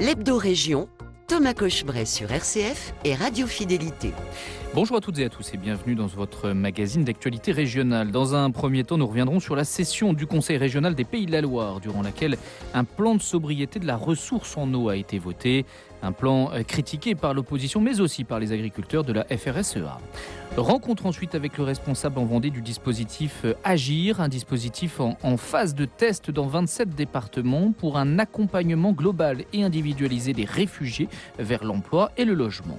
l'hebdo région, Thomas Cochebray sur RCF et Radio Fidélité. Bonjour à toutes et à tous et bienvenue dans votre magazine d'actualité régionale. Dans un premier temps, nous reviendrons sur la session du Conseil régional des Pays de la Loire, durant laquelle un plan de sobriété de la ressource en eau a été voté. Un plan critiqué par l'opposition, mais aussi par les agriculteurs de la FRSEA. Rencontre ensuite avec le responsable en Vendée du dispositif Agir, un dispositif en phase de test dans 27 départements pour un accompagnement global et individualisé des réfugiés vers l'emploi et le logement.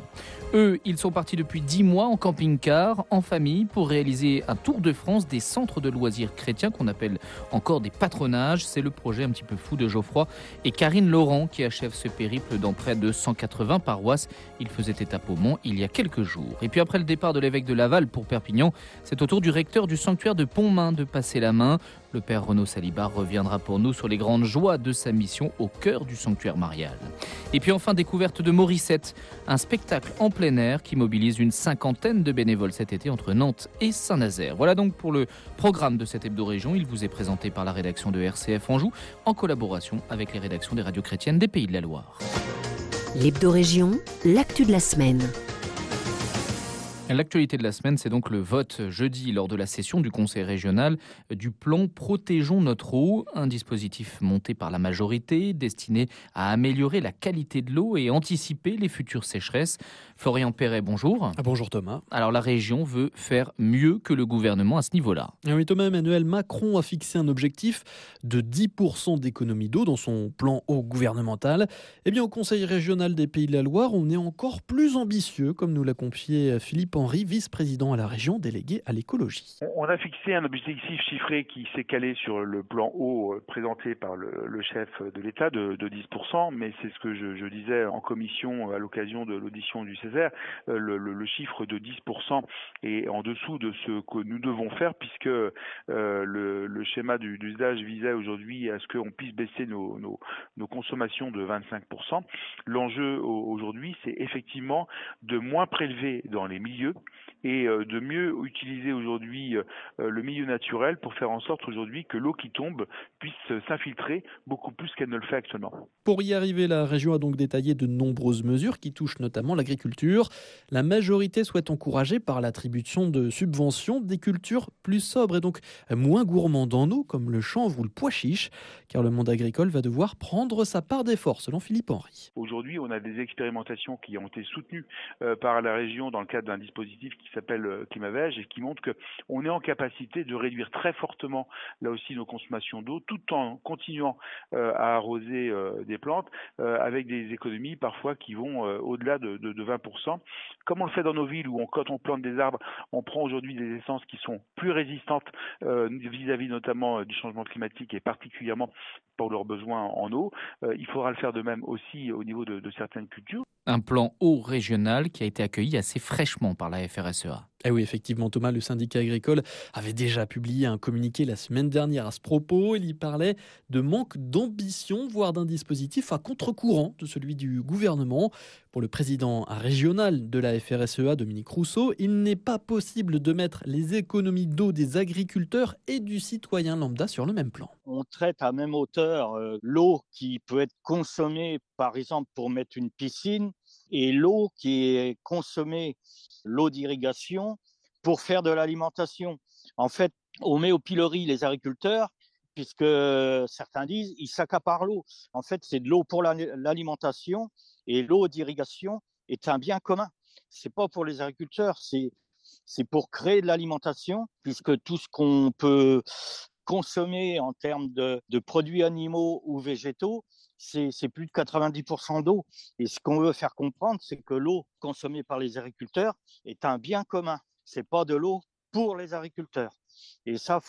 Eux, ils sont partis depuis 10 mois en camping-car, en famille, pour réaliser un tour de France des centres de loisirs chrétiens qu'on appelle encore des patronages. C'est le projet un petit peu fou de Geoffroy et Karine Laurent qui achèvent ce périple dans près de 180 paroisses. Il faisait étape au Mans il y a quelques jours. Et puis après le départ de l'évêque de Laval pour Perpignan, c'est au tour du recteur du sanctuaire de Pontmain de passer la main. Le père Renaud Saliba reviendra pour nous sur les grandes joies de sa mission au cœur du sanctuaire marial. Et puis enfin, découverte de Morissette, un spectacle en plein air qui mobilise une cinquantaine de bénévoles cet été entre Nantes et Saint-Nazaire. Voilà donc pour le programme de cette hebdo-région. Il vous est présenté par la rédaction de RCF Anjou en collaboration avec les rédactions des radios chrétiennes des Pays de la Loire. L'hebdo-région, l'actu de la semaine. L'actualité de la semaine, c'est donc le vote jeudi lors de la session du Conseil régional du plan Protégeons notre eau, un dispositif monté par la majorité destiné à améliorer la qualité de l'eau et anticiper les futures sécheresses. Florian Perret, bonjour. Bonjour Thomas. Alors la région veut faire mieux que le gouvernement à ce niveau-là. Oui Thomas, Emmanuel Macron a fixé un objectif de 10% d'économie d'eau dans son plan eau gouvernemental. Eh bien au Conseil régional des Pays de la Loire, on est encore plus ambitieux, comme nous l'a confié Philippe Henri, vice-président à la région, délégué à l'écologie. On a fixé un objectif chiffré qui s'est calé sur le plan eau présenté par le chef de l'État de 10%, mais c'est ce que je disais en commission à l'occasion de l'audition du CESER, le chiffre de 10% est en dessous de ce que nous devons faire, puisque le schéma d'usage visait aujourd'hui à ce qu'on puisse baisser nos consommations de 25%. L'enjeu aujourd'hui, c'est effectivement de moins prélever dans les milieux et de mieux utiliser aujourd'hui le milieu naturel pour faire en sorte aujourd'hui que l'eau qui tombe puisse s'infiltrer beaucoup plus qu'elle ne le fait actuellement. Pour y arriver, la région a donc détaillé de nombreuses mesures qui touchent notamment l'agriculture. La majorité souhaite encourager par l'attribution de subventions des cultures plus sobres et donc moins gourmandes en eau comme le chanvre ou le pois chiche, car le monde agricole va devoir prendre sa part d'effort, selon Philippe Henri. Aujourd'hui, on a des expérimentations qui ont été soutenues par la région dans le cadre d'un dispositif qui s'appelle Climavège et qui montre qu'on est en capacité de réduire très fortement là aussi nos consommations d'eau tout en continuant à arroser des plantes avec des économies parfois qui vont au-delà de 20%. Comme on le fait dans nos villes où quand on plante des arbres, on prend aujourd'hui des essences qui sont plus résistantes vis-à-vis notamment du changement climatique et particulièrement pour leurs besoins en eau. Il faudra le faire de même aussi au niveau de certaines cultures. Un plan eau régional qui a été accueilli assez fraîchement par la FRSEA. Eh oui, effectivement Thomas, le syndicat agricole avait déjà publié un communiqué la semaine dernière à ce propos. Il y parlait de manque d'ambition, voire d'un dispositif à contre-courant de celui du gouvernement. Pour le président régional de la FRSEA, Dominique Rousseau, il n'est pas possible de mettre les économies d'eau des agriculteurs et du citoyen lambda sur le même plan. On traite à même hauteur l'eau qui peut être consommée, par exemple, pour mettre une piscine, et l'eau qui est consommée, l'eau d'irrigation, pour faire de l'alimentation. En fait, on met au pilori les agriculteurs, puisque certains disent qu'ils s'accaparent l'eau. En fait, c'est de l'eau pour l'alimentation, et l'eau d'irrigation est un bien commun. Ce n'est pas pour les agriculteurs, c'est pour créer de l'alimentation, puisque tout ce qu'on peut consommer en termes de produits animaux ou végétaux, c'est plus de 90% d'eau. Et ce qu'on veut faire comprendre, c'est que l'eau consommée par les agriculteurs est un bien commun. Ce n'est pas de l'eau pour les agriculteurs. Et ça,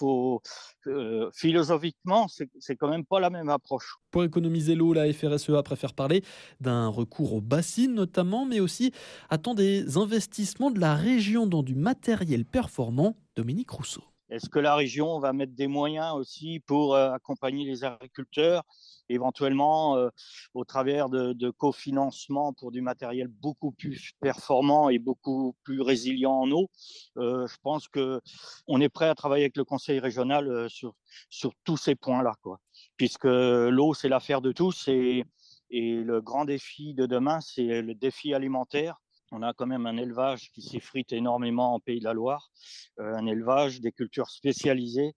philosophiquement, c'est quand même pas la même approche. Pour économiser l'eau, la FRSEA préfère parler d'un recours aux bassines notamment, mais aussi attend des investissements de la région dans du matériel performant. Dominique Rousseau. Est-ce que la région va mettre des moyens aussi pour accompagner les agriculteurs, éventuellement au travers de cofinancement pour du matériel beaucoup plus performant et beaucoup plus résilient en eau? Je pense qu'on est prêt à travailler avec le Conseil régional sur tous ces points-là, puisque l'eau, c'est l'affaire de tous et Et le grand défi de demain, c'est le défi alimentaire. On a quand même un élevage qui s'effrite énormément en Pays de la Loire, un élevage des cultures spécialisées.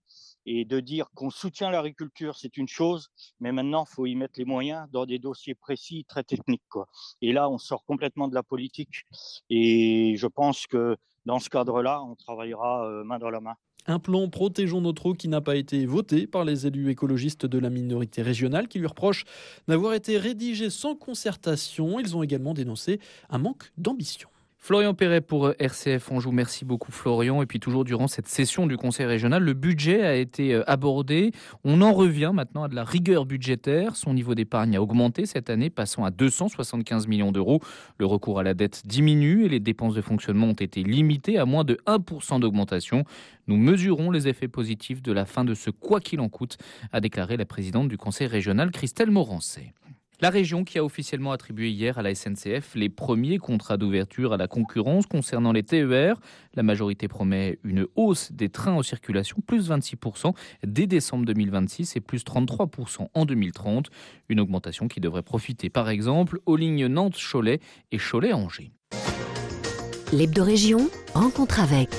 Et de dire qu'on soutient l'agriculture, c'est une chose, mais maintenant, il faut y mettre les moyens dans des dossiers précis, très techniques, quoi. Et là, on sort complètement de la politique. Et je pense que dans ce cadre-là, on travaillera main dans la main. Un plan « Protégeons notre eau » qui n'a pas été voté par les élus écologistes de la minorité régionale qui lui reprochent d'avoir été rédigé sans concertation. Ils ont également dénoncé un manque d'ambition. Florian Perret pour RCF Anjou, merci beaucoup Florian. Et puis toujours durant cette session du Conseil régional, le budget a été abordé. On en revient maintenant à de la rigueur budgétaire. Son niveau d'épargne a augmenté cette année, passant à 275 millions d'euros. Le recours à la dette diminue et les dépenses de fonctionnement ont été limitées à moins de 1% d'augmentation. Nous mesurons les effets positifs de la fin de ce « quoi qu'il en coûte », a déclaré la présidente du Conseil régional, Christelle Morancet. La région qui a officiellement attribué hier à la SNCF les premiers contrats d'ouverture à la concurrence concernant les TER. La majorité promet une hausse des trains en circulation, plus 26% dès décembre 2026 et plus 33% en 2030. Une augmentation qui devrait profiter par exemple aux lignes Nantes-Cholet et Cholet-Angers. L'hebdo région, rencontre avec...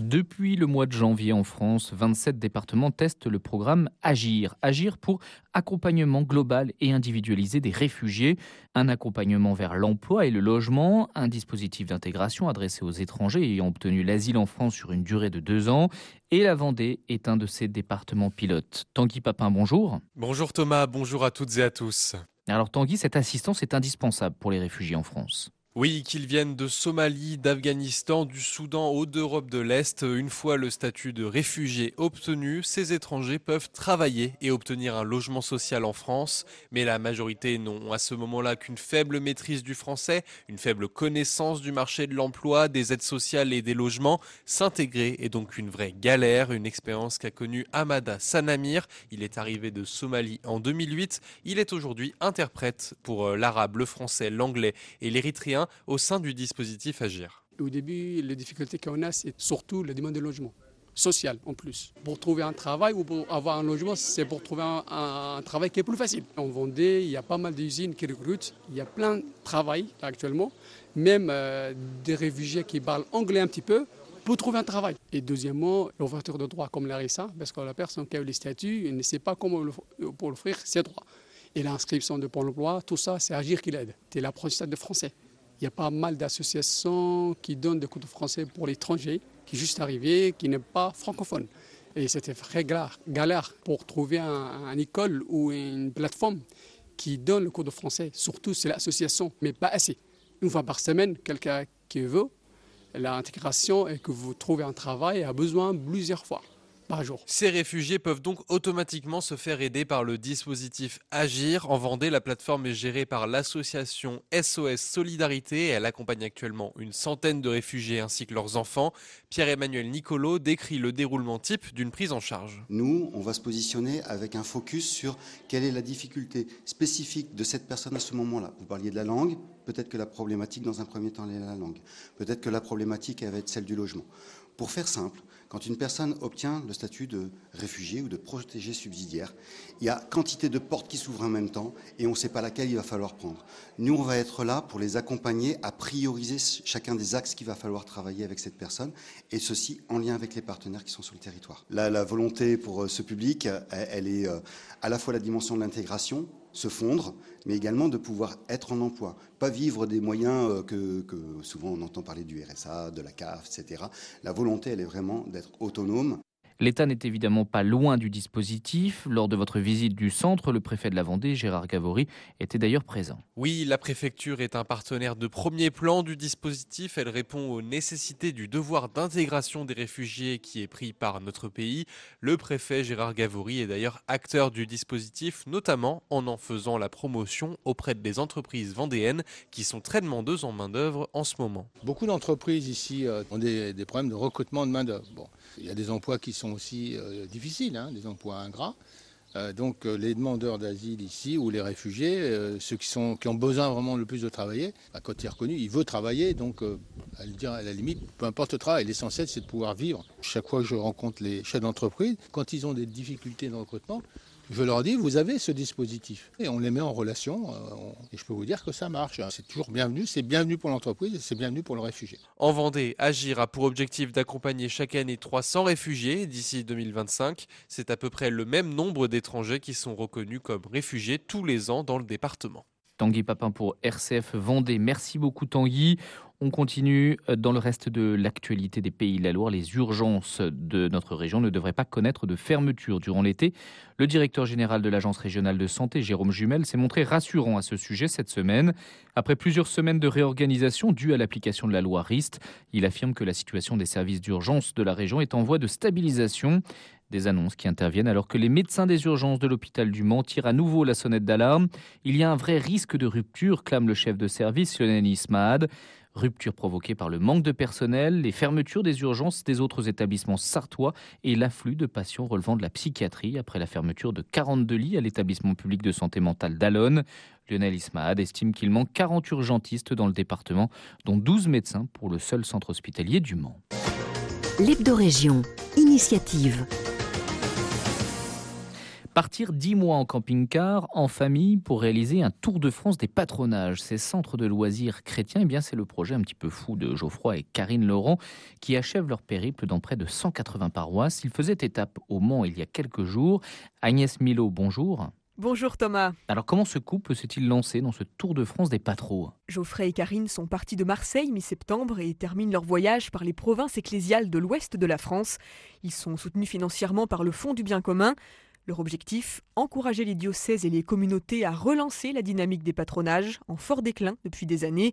Depuis le mois de janvier en France, 27 départements testent le programme Agir. Agir pour accompagnement global et individualisé des réfugiés, un accompagnement vers l'emploi et le logement, un dispositif d'intégration adressé aux étrangers ayant obtenu l'asile en France sur une durée de 2 ans. Et la Vendée est un de ces départements pilotes. Tanguy Papin, bonjour. Bonjour Thomas, bonjour à toutes et à tous. Alors Tanguy, cette assistance est indispensable pour les réfugiés en France. Oui, qu'ils viennent de Somalie, d'Afghanistan, du Soudan ou d'Europe de l'Est. Une fois le statut de réfugié obtenu, ces étrangers peuvent travailler et obtenir un logement social en France. Mais la majorité n'ont à ce moment-là qu'une faible maîtrise du français, une faible connaissance du marché de l'emploi, des aides sociales et des logements. S'intégrer est donc une vraie galère, une expérience qu'a connue Amada Sanamir. Il est arrivé de Somalie en 2008. Il est aujourd'hui interprète pour l'arabe, le français, l'anglais et l'érythréen au sein du dispositif Agir. Au début, les difficultés qu'on a, c'est surtout la demande de logement social en plus. Pour trouver un travail ou pour avoir un logement, c'est pour trouver un travail qui est plus facile. En Vendée, il y a pas mal d'usines qui recrutent, il y a plein de travail actuellement, même des réfugiés qui parlent anglais un petit peu, pour trouver un travail. Et deuxièmement, l'ouverture de droits comme la RSA, parce que la personne qui a eu les statuts, elle ne sait pas comment pour offrir ses droits. Et l'inscription de Pôle emploi, tout ça, c'est Agir qui l'aide. C'est l'apprentissage de français. Il y a pas mal d'associations qui donnent des cours de français pour l'étranger, qui est juste arrivé, qui n'est pas francophone. Et c'était très galère pour trouver une école ou une plateforme qui donne le cours de français. Surtout, c'est l'association, mais pas assez. Une fois par semaine, quelqu'un qui veut l'intégration et que vous trouvez un travail a besoin plusieurs fois. Ces réfugiés peuvent donc automatiquement se faire aider par le dispositif Agir. En Vendée, la plateforme est gérée par l'association SOS Solidarité. Elle accompagne actuellement une centaine de réfugiés ainsi que leurs enfants. Pierre-Emmanuel Nicolo décrit le déroulement type d'une prise en charge. Nous, on va se positionner avec un focus sur quelle est la difficulté spécifique de cette personne à ce moment-là. Vous parliez de la langue. Peut-être que la problématique, dans un premier temps, est la langue. Peut-être que la problématique, elle va être celle du logement. Pour faire simple, quand une personne obtient le statut de réfugié ou de protégé subsidiaire, il y a quantité de portes qui s'ouvrent en même temps et on ne sait pas laquelle il va falloir prendre. Nous, on va être là pour les accompagner à prioriser chacun des axes qu'il va falloir travailler avec cette personne et ceci en lien avec les partenaires qui sont sur le territoire. Là, la volonté pour ce public, elle est à la fois la dimension de l'intégration, se fondre, mais également de pouvoir être en emploi, pas vivre des moyens que souvent on entend parler du RSA, de la CAF, etc. La volonté, elle est vraiment d'être autonome. L'État n'est évidemment pas loin du dispositif. Lors de votre visite du centre, le préfet de la Vendée, Gérard Gavory, était d'ailleurs présent. Oui, la préfecture est un partenaire de premier plan du dispositif. Elle répond aux nécessités du devoir d'intégration des réfugiés qui est pris par notre pays. Le préfet Gérard Gavory est d'ailleurs acteur du dispositif, notamment en faisant la promotion auprès des entreprises vendéennes qui sont très demandeuses en main-d'œuvre en ce moment. Beaucoup d'entreprises ici ont des problèmes de recrutement de main-d'œuvre. Bon, il y a des emplois qui sont aussi difficiles, des emplois ingrats. Donc les demandeurs d'asile ici ou les réfugiés, ceux qui ont besoin vraiment le plus de travailler, quand il est reconnu, il veut travailler, donc à la limite, peu importe le travail, l'essentiel c'est de pouvoir vivre. Chaque fois que je rencontre les chefs d'entreprise, quand ils ont des difficultés dans le recrutement, je leur dis, vous avez ce dispositif. Et on les met en relation, et je peux vous dire que ça marche. C'est toujours bienvenu, c'est bienvenu pour l'entreprise, c'est bienvenu pour le réfugié. En Vendée, Agir a pour objectif d'accompagner chaque année 300 réfugiés d'ici 2025. C'est à peu près le même nombre d'étrangers qui sont reconnus comme réfugiés tous les ans dans le département. Tanguy Papin pour RCF Vendée. Merci beaucoup Tanguy. On continue dans le reste de l'actualité des Pays de la Loire. Les urgences de notre région ne devraient pas connaître de fermeture durant l'été. Le directeur général de l'Agence régionale de santé, Jérôme Jumel, s'est montré rassurant à ce sujet cette semaine. Après plusieurs semaines de réorganisation due à l'application de la loi Rist, il affirme que la situation des services d'urgence de la région est en voie de stabilisation. Des annonces qui interviennent alors que les médecins des urgences de l'hôpital du Mans tirent à nouveau la sonnette d'alarme. Il y a un vrai risque de rupture, clame le chef de service, Lionel Ismaad. Rupture provoquée par le manque de personnel, les fermetures des urgences des autres établissements sartois et l'afflux de patients relevant de la psychiatrie après la fermeture de 42 lits à l'établissement public de santé mentale d'Allonnes. Lionel Ismaad estime qu'il manque 40 urgentistes dans le département, dont 12 médecins pour le seul centre hospitalier du Mans. L'Hebdo-Région, initiative. Partir 10 mois en camping-car, en famille, pour réaliser un tour de France des patronages. Ces centres de loisirs chrétiens, eh bien c'est le projet un petit peu fou de Geoffroy et Karine Laurent qui achèvent leur périple dans près de 180 paroisses. Ils faisaient étape au Mans il y a quelques jours. Agnès Milot, bonjour. Bonjour Thomas. Alors comment ce couple s'est-il lancé dans ce Tour de France des patros ? Geoffrey et Karine sont partis de Marseille mi-septembre et terminent leur voyage par les provinces ecclésiales de l'ouest de la France. Ils sont soutenus financièrement par le Fonds du bien commun. Leur objectif, encourager les diocèses et les communautés à relancer la dynamique des patronages, en fort déclin depuis des années.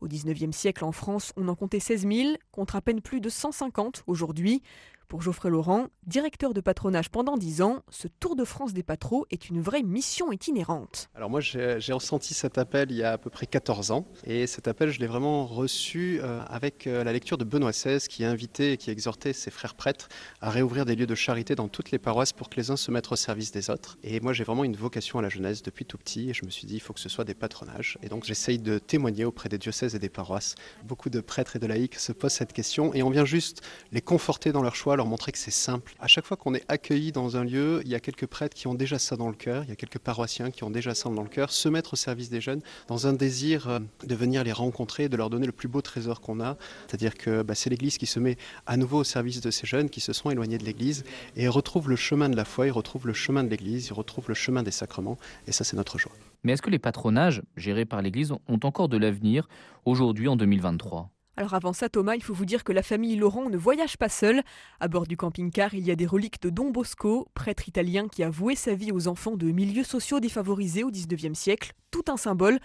Au XIXe siècle, en France, on en comptait 16 000, contre à peine plus de 150 aujourd'hui. Pour Geoffroy Laurent, directeur de patronage pendant 10 ans, ce Tour de France des patros est une vraie mission itinérante. Alors moi, j'ai ressenti cet appel il y a à peu près 14 ans. Et cet appel, je l'ai vraiment reçu avec la lecture de Benoît XVI qui a invité et qui exhortait ses frères prêtres à réouvrir des lieux de charité dans toutes les paroisses pour que les uns se mettent au service des autres. Et moi, j'ai vraiment une vocation à la jeunesse depuis tout petit. Et je me suis dit, il faut que ce soit des patronages. Et donc, j'essaye de témoigner auprès des diocèses et des paroisses. Beaucoup de prêtres et de laïcs se posent cette question. Et on vient juste les conforter dans leur choix, leur montrer que c'est simple. À chaque fois qu'on est accueilli dans un lieu, il y a quelques prêtres qui ont déjà ça dans le cœur, il y a quelques paroissiens qui ont déjà ça dans le cœur, se mettre au service des jeunes dans un désir de venir les rencontrer et de leur donner le plus beau trésor qu'on a. C'est-à-dire que c'est l'Église qui se met à nouveau au service de ces jeunes qui se sont éloignés de l'Église et retrouvent le chemin de la foi, ils retrouvent le chemin de l'Église, ils retrouvent le chemin des sacrements et ça c'est notre joie. Mais est-ce que les patronages gérés par l'Église ont encore de l'avenir aujourd'hui en 2023 ? Alors avant ça, Thomas, il faut vous dire que la famille Laurent ne voyage pas seule. À bord du camping-car, il y a des reliques de Don Bosco, prêtre italien qui a voué sa vie aux enfants de milieux sociaux défavorisés au XIXe siècle. Tout un symbole.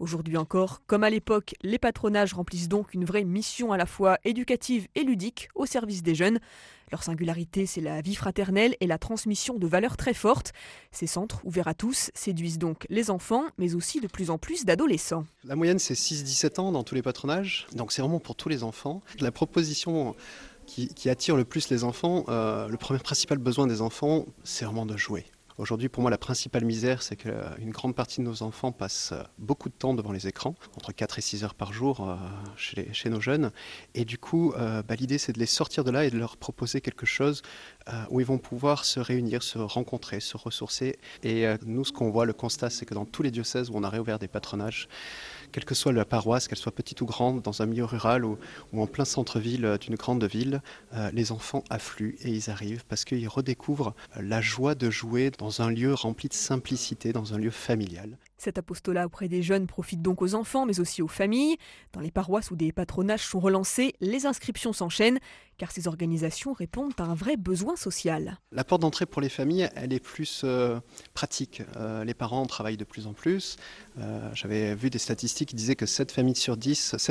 Aujourd'hui encore, comme à l'époque, les patronages remplissent donc une vraie mission à la fois éducative et ludique au service des jeunes. Leur singularité, c'est la vie fraternelle et la transmission de valeurs très fortes. Ces centres, ouverts à tous, séduisent donc les enfants, mais aussi de plus en plus d'adolescents. La moyenne, c'est 6-17 ans dans tous les patronages, donc c'est vraiment pour tous les enfants. La proposition qui attire le plus les enfants, le premier principal besoin des enfants, c'est vraiment de jouer. Aujourd'hui, pour moi, la principale misère, c'est qu'une grande partie de nos enfants passent beaucoup de temps devant les écrans, entre 4 et 6 heures par jour chez nos jeunes. Et du coup, l'idée, c'est de les sortir de là et de leur proposer quelque chose où ils vont pouvoir se réunir, se rencontrer, se ressourcer. Et nous, ce qu'on voit, le constat, c'est que dans tous les diocèses où on a réouvert des patronages, quelle que soit la paroisse, qu'elle soit petite ou grande, dans un milieu rural ou en plein centre-ville d'une grande ville, les enfants affluent et ils arrivent parce qu'ils redécouvrent la joie de jouer dans un lieu rempli de simplicité, dans un lieu familial. Cet apostolat auprès des jeunes profite donc aux enfants, mais aussi aux familles. Dans les paroisses où des patronages sont relancés, les inscriptions s'enchaînent, car ces organisations répondent à un vrai besoin social. La porte d'entrée pour les familles, elle est plus pratique. Les parents travaillent de plus en plus. J'avais vu des statistiques qui disaient que 7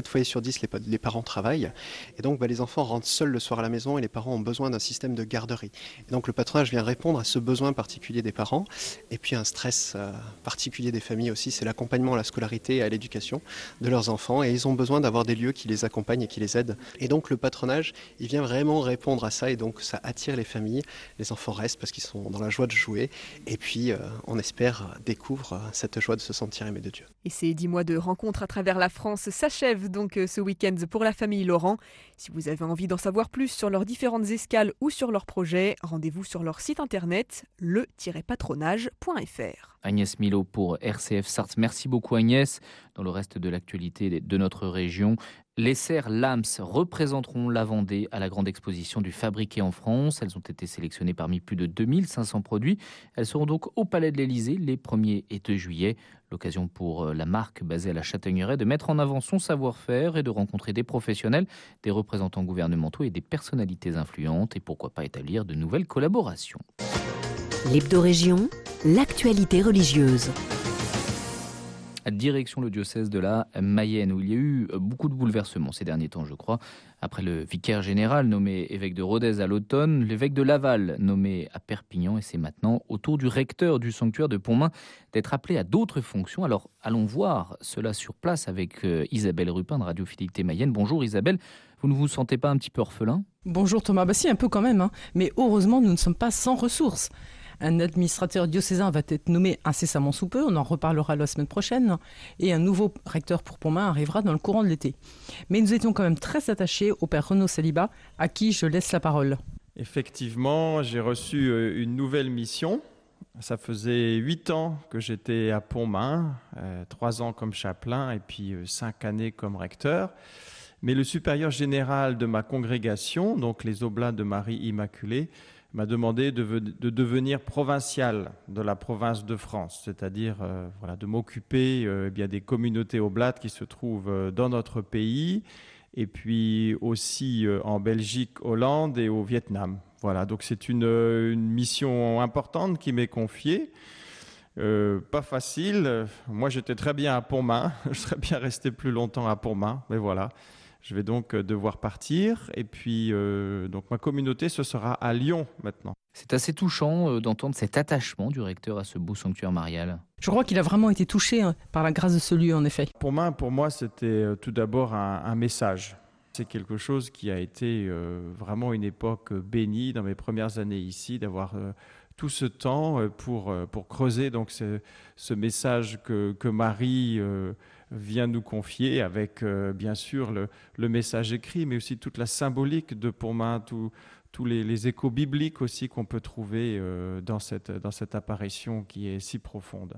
foyers sur 10, les parents travaillent. Et donc, les enfants rentrent seuls le soir à la maison et les parents ont besoin d'un système de garderie. Et donc, le patronage vient répondre à ce besoin particulier des parents et puis un stress particulier des familles. famille aussi, c'est l'accompagnement à la scolarité et à l'éducation de leurs enfants. Et ils ont besoin d'avoir des lieux qui les accompagnent et qui les aident. Et donc le patronage, il vient vraiment répondre à ça. Et donc ça attire les familles. Les enfants restent parce qu'ils sont dans la joie de jouer. Et puis on espère découvre cette joie de se sentir aimé de Dieu. Et ces 10 mois de rencontres à travers la France s'achèvent donc ce week-end pour la famille Laurent. Si vous avez envie d'en savoir plus sur leurs différentes escales ou sur leurs projets, rendez-vous sur leur site internet le-patronage.fr. Agnès Milot pour RCF Sarthe. Merci beaucoup Agnès. Dans le reste de l'actualité de notre région, les serres Lams représenteront la Vendée à la grande exposition du fabriqué en France. Elles ont été sélectionnées parmi plus de 2500 produits. Elles seront donc au Palais de l'Élysée les 1er et 2 juillet. L'occasion pour la marque basée à la Châtaigneraie de mettre en avant son savoir-faire et de rencontrer des professionnels, des représentants gouvernementaux et des personnalités influentes. Et pourquoi pas établir de nouvelles collaborations. L'hebdo-région, l'actualité religieuse. Direction le diocèse de la Mayenne, où il y a eu beaucoup de bouleversements ces derniers temps, je crois. Après le vicaire général nommé évêque de Rodez à l'automne, l'évêque de Laval nommé à Perpignan, et c'est maintenant au tour du recteur du sanctuaire de Pontmain d'être appelé à d'autres fonctions. Alors allons voir cela sur place avec Isabelle Rupin de Radio Fidélité Mayenne. Bonjour Isabelle, vous ne vous sentez pas un petit peu orphelin? Bonjour Thomas, bah si un peu quand même, hein. Mais heureusement nous ne sommes pas sans ressources. Un administrateur diocésain va être nommé incessamment sous peu, on en reparlera la semaine prochaine, et un nouveau recteur pour Pontmain arrivera dans le courant de l'été. Mais nous étions quand même très attachés au père Renaud Saliba, à qui je laisse la parole. Effectivement, j'ai reçu une nouvelle mission. Ça faisait 8 ans que j'étais à Pontmain, 3 ans comme chapelain et puis 5 années comme recteur. Mais le supérieur général de ma congrégation, donc les Oblats de Marie Immaculée, m'a demandé de devenir provincial de la province de France, c'est-à-dire de m'occuper des communautés oblates qui se trouvent dans notre pays, et puis aussi en Belgique, Hollande et au Vietnam. Voilà, donc c'est une mission importante qui m'est confiée. Pas facile, moi j'étais très bien à Pontmain, je serais bien resté plus longtemps à Pontmain, mais voilà. Je vais donc devoir partir et puis donc ma communauté, ce sera à Lyon maintenant. C'est assez touchant d'entendre cet attachement du recteur à ce beau sanctuaire marial. Je crois qu'il a vraiment été touché par la grâce de ce lieu, en effet. Pour moi, c'était tout d'abord un message. C'est quelque chose qui a été vraiment une époque bénie dans mes premières années ici, d'avoir tout ce temps pour creuser donc ce message que Marie vient nous confier avec bien sûr le message écrit, mais aussi toute la symbolique de Pontmain, tous les échos bibliques aussi qu'on peut trouver dans cette apparition qui est si profonde.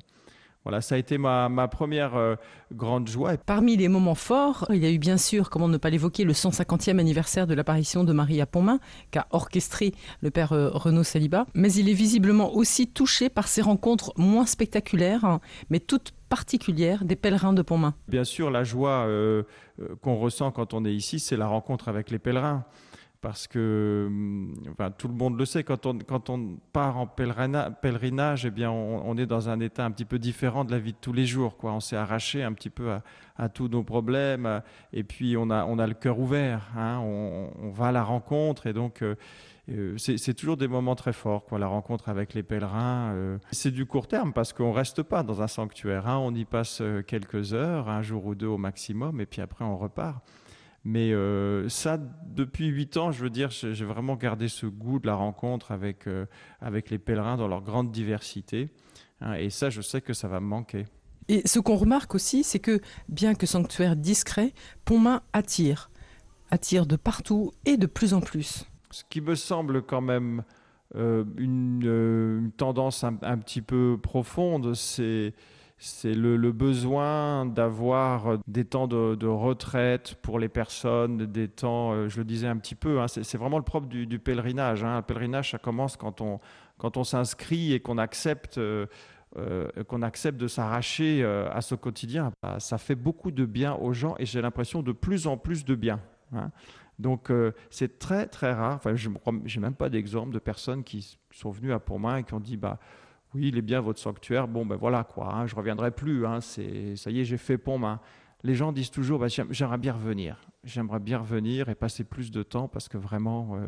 Voilà, ça a été ma première grande joie. Parmi les moments forts, il y a eu bien sûr, comment ne pas l'évoquer, le 150e anniversaire de l'apparition de Marie à Pontmain, qu'a orchestré le père Renaud Saliba. Mais il est visiblement aussi touché par ces rencontres moins spectaculaires, mais toutes particulières des pèlerins de Pontmain. Bien sûr, la joie qu'on ressent quand on est ici, c'est la rencontre avec les pèlerins. Parce que tout le monde le sait, quand on part en pèlerinage, eh bien on est dans un état un petit peu différent de la vie de tous les jours, quoi. On s'est arraché un petit peu à tous nos problèmes et puis on a le cœur ouvert, hein. On va à la rencontre et donc c'est toujours des moments très forts, quoi, la rencontre avec les pèlerins. C'est du court terme parce qu'on ne reste pas dans un sanctuaire, hein. On y passe quelques heures, un jour ou deux au maximum et puis après on repart. Mais ça, depuis 8 ans, je veux dire, j'ai vraiment gardé ce goût de la rencontre avec les pèlerins dans leur grande diversité. Hein, et ça, je sais que ça va me manquer. Et ce qu'on remarque aussi, c'est que, bien que sanctuaire discret, Pontmain attire de partout et de plus en plus. Ce qui me semble quand même une tendance un petit peu profonde, c'est le besoin d'avoir des temps de retraite pour les personnes, des temps, je le disais un petit peu, hein, c'est vraiment le propre du pèlerinage. Hein. Le pèlerinage, ça commence quand on s'inscrit et qu'on accepte de s'arracher à ce quotidien. Ça fait beaucoup de bien aux gens et j'ai l'impression de plus en plus de bien. Hein. Donc c'est très très rare, enfin, je n'ai même pas d'exemple de personnes qui sont venues à Pontmain et qui ont dit... Oui, il est bien votre sanctuaire, bon ben voilà quoi, hein, je ne reviendrai plus, hein, ça y est, j'ai fait Pontmain. Les gens disent toujours, j'aimerais bien revenir et passer plus de temps parce que vraiment,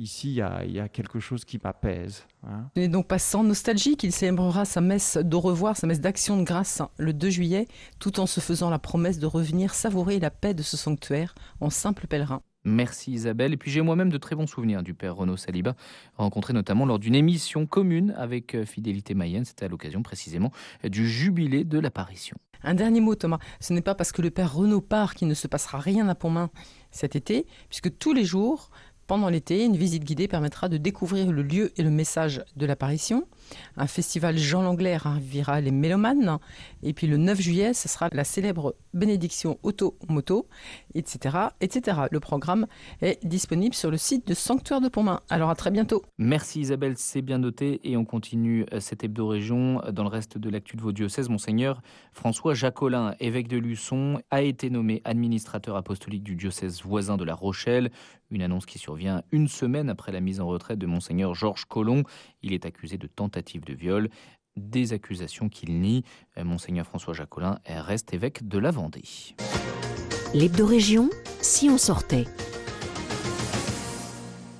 ici, il y a quelque chose qui m'apaise. Hein. Et donc, pas sans nostalgie, qu'il célébrera sa messe d'au revoir, sa messe d'action de grâce le 2 juillet, tout en se faisant la promesse de revenir savourer la paix de ce sanctuaire en simple pèlerin. Merci Isabelle. Et puis j'ai moi-même de très bons souvenirs du père Renaud Saliba, rencontré notamment lors d'une émission commune avec Fidélité Mayenne. C'était à l'occasion précisément du jubilé de l'apparition. Un dernier mot Thomas, ce n'est pas parce que le père Renaud part qu'il ne se passera rien à Pontmain cet été, puisque tous les jours, pendant l'été, une visite guidée permettra de découvrir le lieu et le message de l'apparition. Un festival Jean Langlais ravira les mélomanes. Et puis le 9 juillet, ce sera la célèbre bénédiction auto-moto, etc., etc. Le programme est disponible sur le site du Sanctuaire de Pontmain. Alors à très bientôt. Merci Isabelle, c'est bien noté. Et on continue cette hebdo région dans le reste de l'actu de vos diocèses. Monseigneur François Jacolin, évêque de Luçon, a été nommé administrateur apostolique du diocèse voisin de La Rochelle. Une annonce qui survient une semaine après la mise en retraite de Monseigneur Georges Collomb. Il est accusé de tentative de viol, des accusations qu'il nie. Monseigneur François Jacolin reste évêque de la Vendée. L'hebdo-région, si on sortait.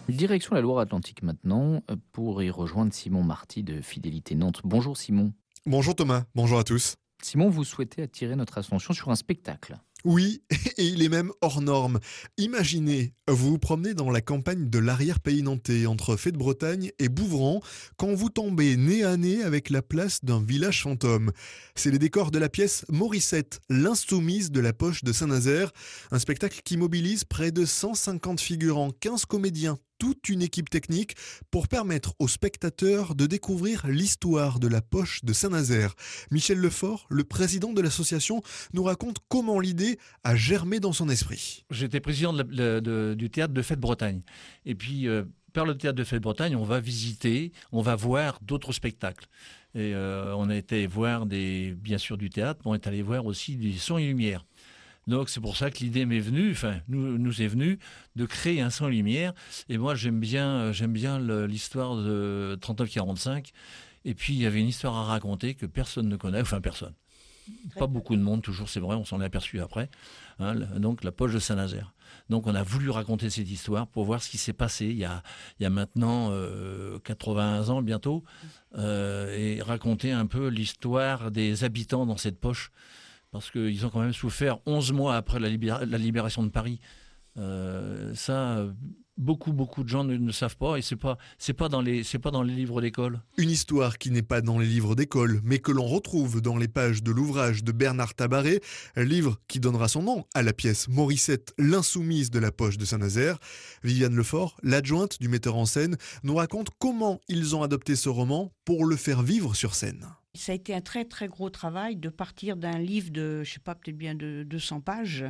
Direction la Loire-Atlantique maintenant, pour y rejoindre Simon Marty de Fidélité Nantes. Bonjour Simon. Bonjour Thomas, bonjour à tous. Simon, vous souhaitez attirer notre attention sur un spectacle. Oui, et il est même hors norme. Imaginez, vous vous promenez dans la campagne de l'arrière-pays nantais, entre Fête-Bretagne et Bouvran, quand vous tombez nez à nez avec la place d'un village fantôme. C'est les décors de la pièce Morissette, l'insoumise de la poche de Saint-Nazaire. Un spectacle qui mobilise près de 150 figurants, 15 comédiens, toute une équipe technique pour permettre aux spectateurs de découvrir l'histoire de la poche de Saint-Nazaire. Michel Lefort, le président de l'association, nous raconte comment l'idée a germé dans son esprit. J'étais président du théâtre de Fête-Bretagne. Et puis, par le théâtre de Fête-Bretagne, on va visiter, on va voir d'autres spectacles. Et on a été voir, bien sûr, du théâtre, mais on est allé voir aussi des sons et lumières. Donc c'est pour ça que l'idée m'est venue, nous est venue de créer un son et lumière. Et moi j'aime bien l'histoire de 39-45. Et puis il y avait une histoire à raconter que personne ne connaît, enfin personne. Pas beaucoup de monde toujours, c'est vrai, on s'en est aperçu après. Hein, donc la poche de Saint-Nazaire. Donc on a voulu raconter cette histoire pour voir ce qui s'est passé il y a maintenant 80 ans bientôt. Et raconter un peu l'histoire des habitants dans cette poche. Parce qu'ils ont quand même souffert 11 mois après la libération de Paris. Ça, beaucoup de gens ne savent pas, et c'est pas dans les livres d'école. Une histoire qui n'est pas dans les livres d'école, mais que l'on retrouve dans les pages de l'ouvrage de Bernard Tabaret, livre qui donnera son nom à la pièce Morissette, l'insoumise de la poche de Saint-Nazaire. Viviane Lefort, l'adjointe du metteur en scène, nous raconte comment ils ont adopté ce roman pour le faire vivre sur scène. Ça a été un très très gros travail de partir d'un livre de, je sais pas, peut-être bien de 200 pages,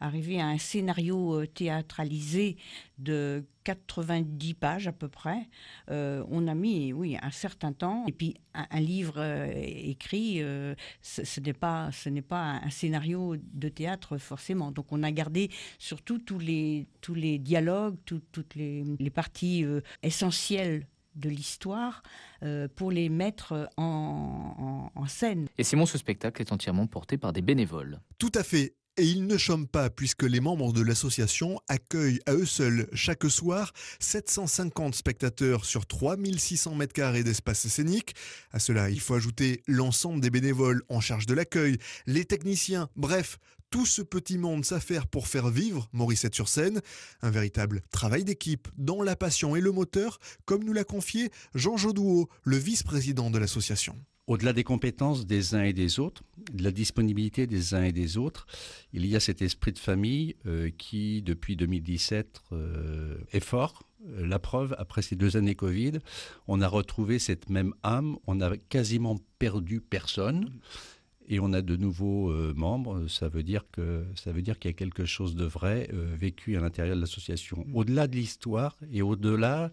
arriver à un scénario théâtralisé de 90 pages à peu près. On a mis, oui, un certain temps. Et puis un livre écrit, ce n'est pas un scénario de théâtre forcément. Donc on a gardé surtout tous les dialogues, toutes les parties essentielles de l'histoire pour les mettre en scène. Et Simon, ce spectacle est entièrement porté par des bénévoles. Tout à fait. Et ils ne chôment pas, puisque les membres de l'association accueillent à eux seuls chaque soir 750 spectateurs sur 3600 m² d'espace scénique. À cela, il faut ajouter l'ensemble des bénévoles en charge de l'accueil, les techniciens, bref, tout ce petit monde s'affaire pour faire vivre Morissette sur scène. Un véritable travail d'équipe dans la passion et le moteur, comme nous l'a confié Jean Jodouot, le vice-président de l'association. Au-delà des compétences des uns et des autres, de la disponibilité des uns et des autres, il y a cet esprit de famille qui, depuis 2017, est fort. La preuve, après ces 2 années Covid, on a retrouvé cette même âme. On n'a quasiment perdu personne. Et on a de nouveaux membres, ça veut dire qu'il y a quelque chose de vrai vécu à l'intérieur de l'association, au-delà de l'histoire et au-delà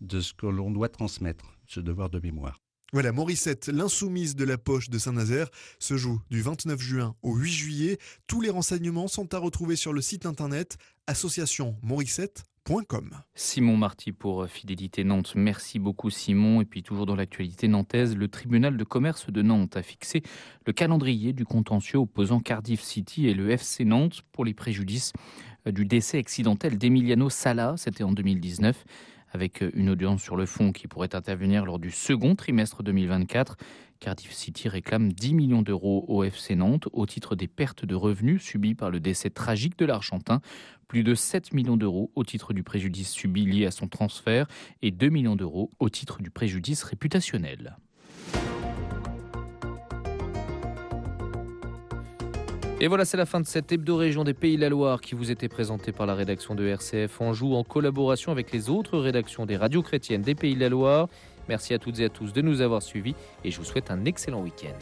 de ce que l'on doit transmettre, ce devoir de mémoire. Voilà, Morissette, l'insoumise de la poche de Saint-Nazaire, se joue du 29 juin au 8 juillet. Tous les renseignements sont à retrouver sur le site internet associationmorissette.com. Simon Marty pour Fidélité Nantes. Merci beaucoup Simon. Et puis toujours dans l'actualité nantaise, le tribunal de commerce de Nantes a fixé le calendrier du contentieux opposant Cardiff City et le FC Nantes pour les préjudices du décès accidentel d'Emiliano Sala, c'était en 2019. avec une audience sur le fond qui pourrait intervenir lors du second trimestre 2024. Cardiff City réclame 10 millions d'euros au FC Nantes au titre des pertes de revenus subies par le décès tragique de l'Argentin, plus de 7 millions d'euros au titre du préjudice subi lié à son transfert et 2 millions d'euros au titre du préjudice réputationnel. Et voilà, c'est la fin de cette hebdo région des Pays de la Loire qui vous était présentée par la rédaction de RCF Anjou en collaboration avec les autres rédactions des radios chrétiennes des Pays de la Loire. Merci à toutes et à tous de nous avoir suivis et je vous souhaite un excellent week-end.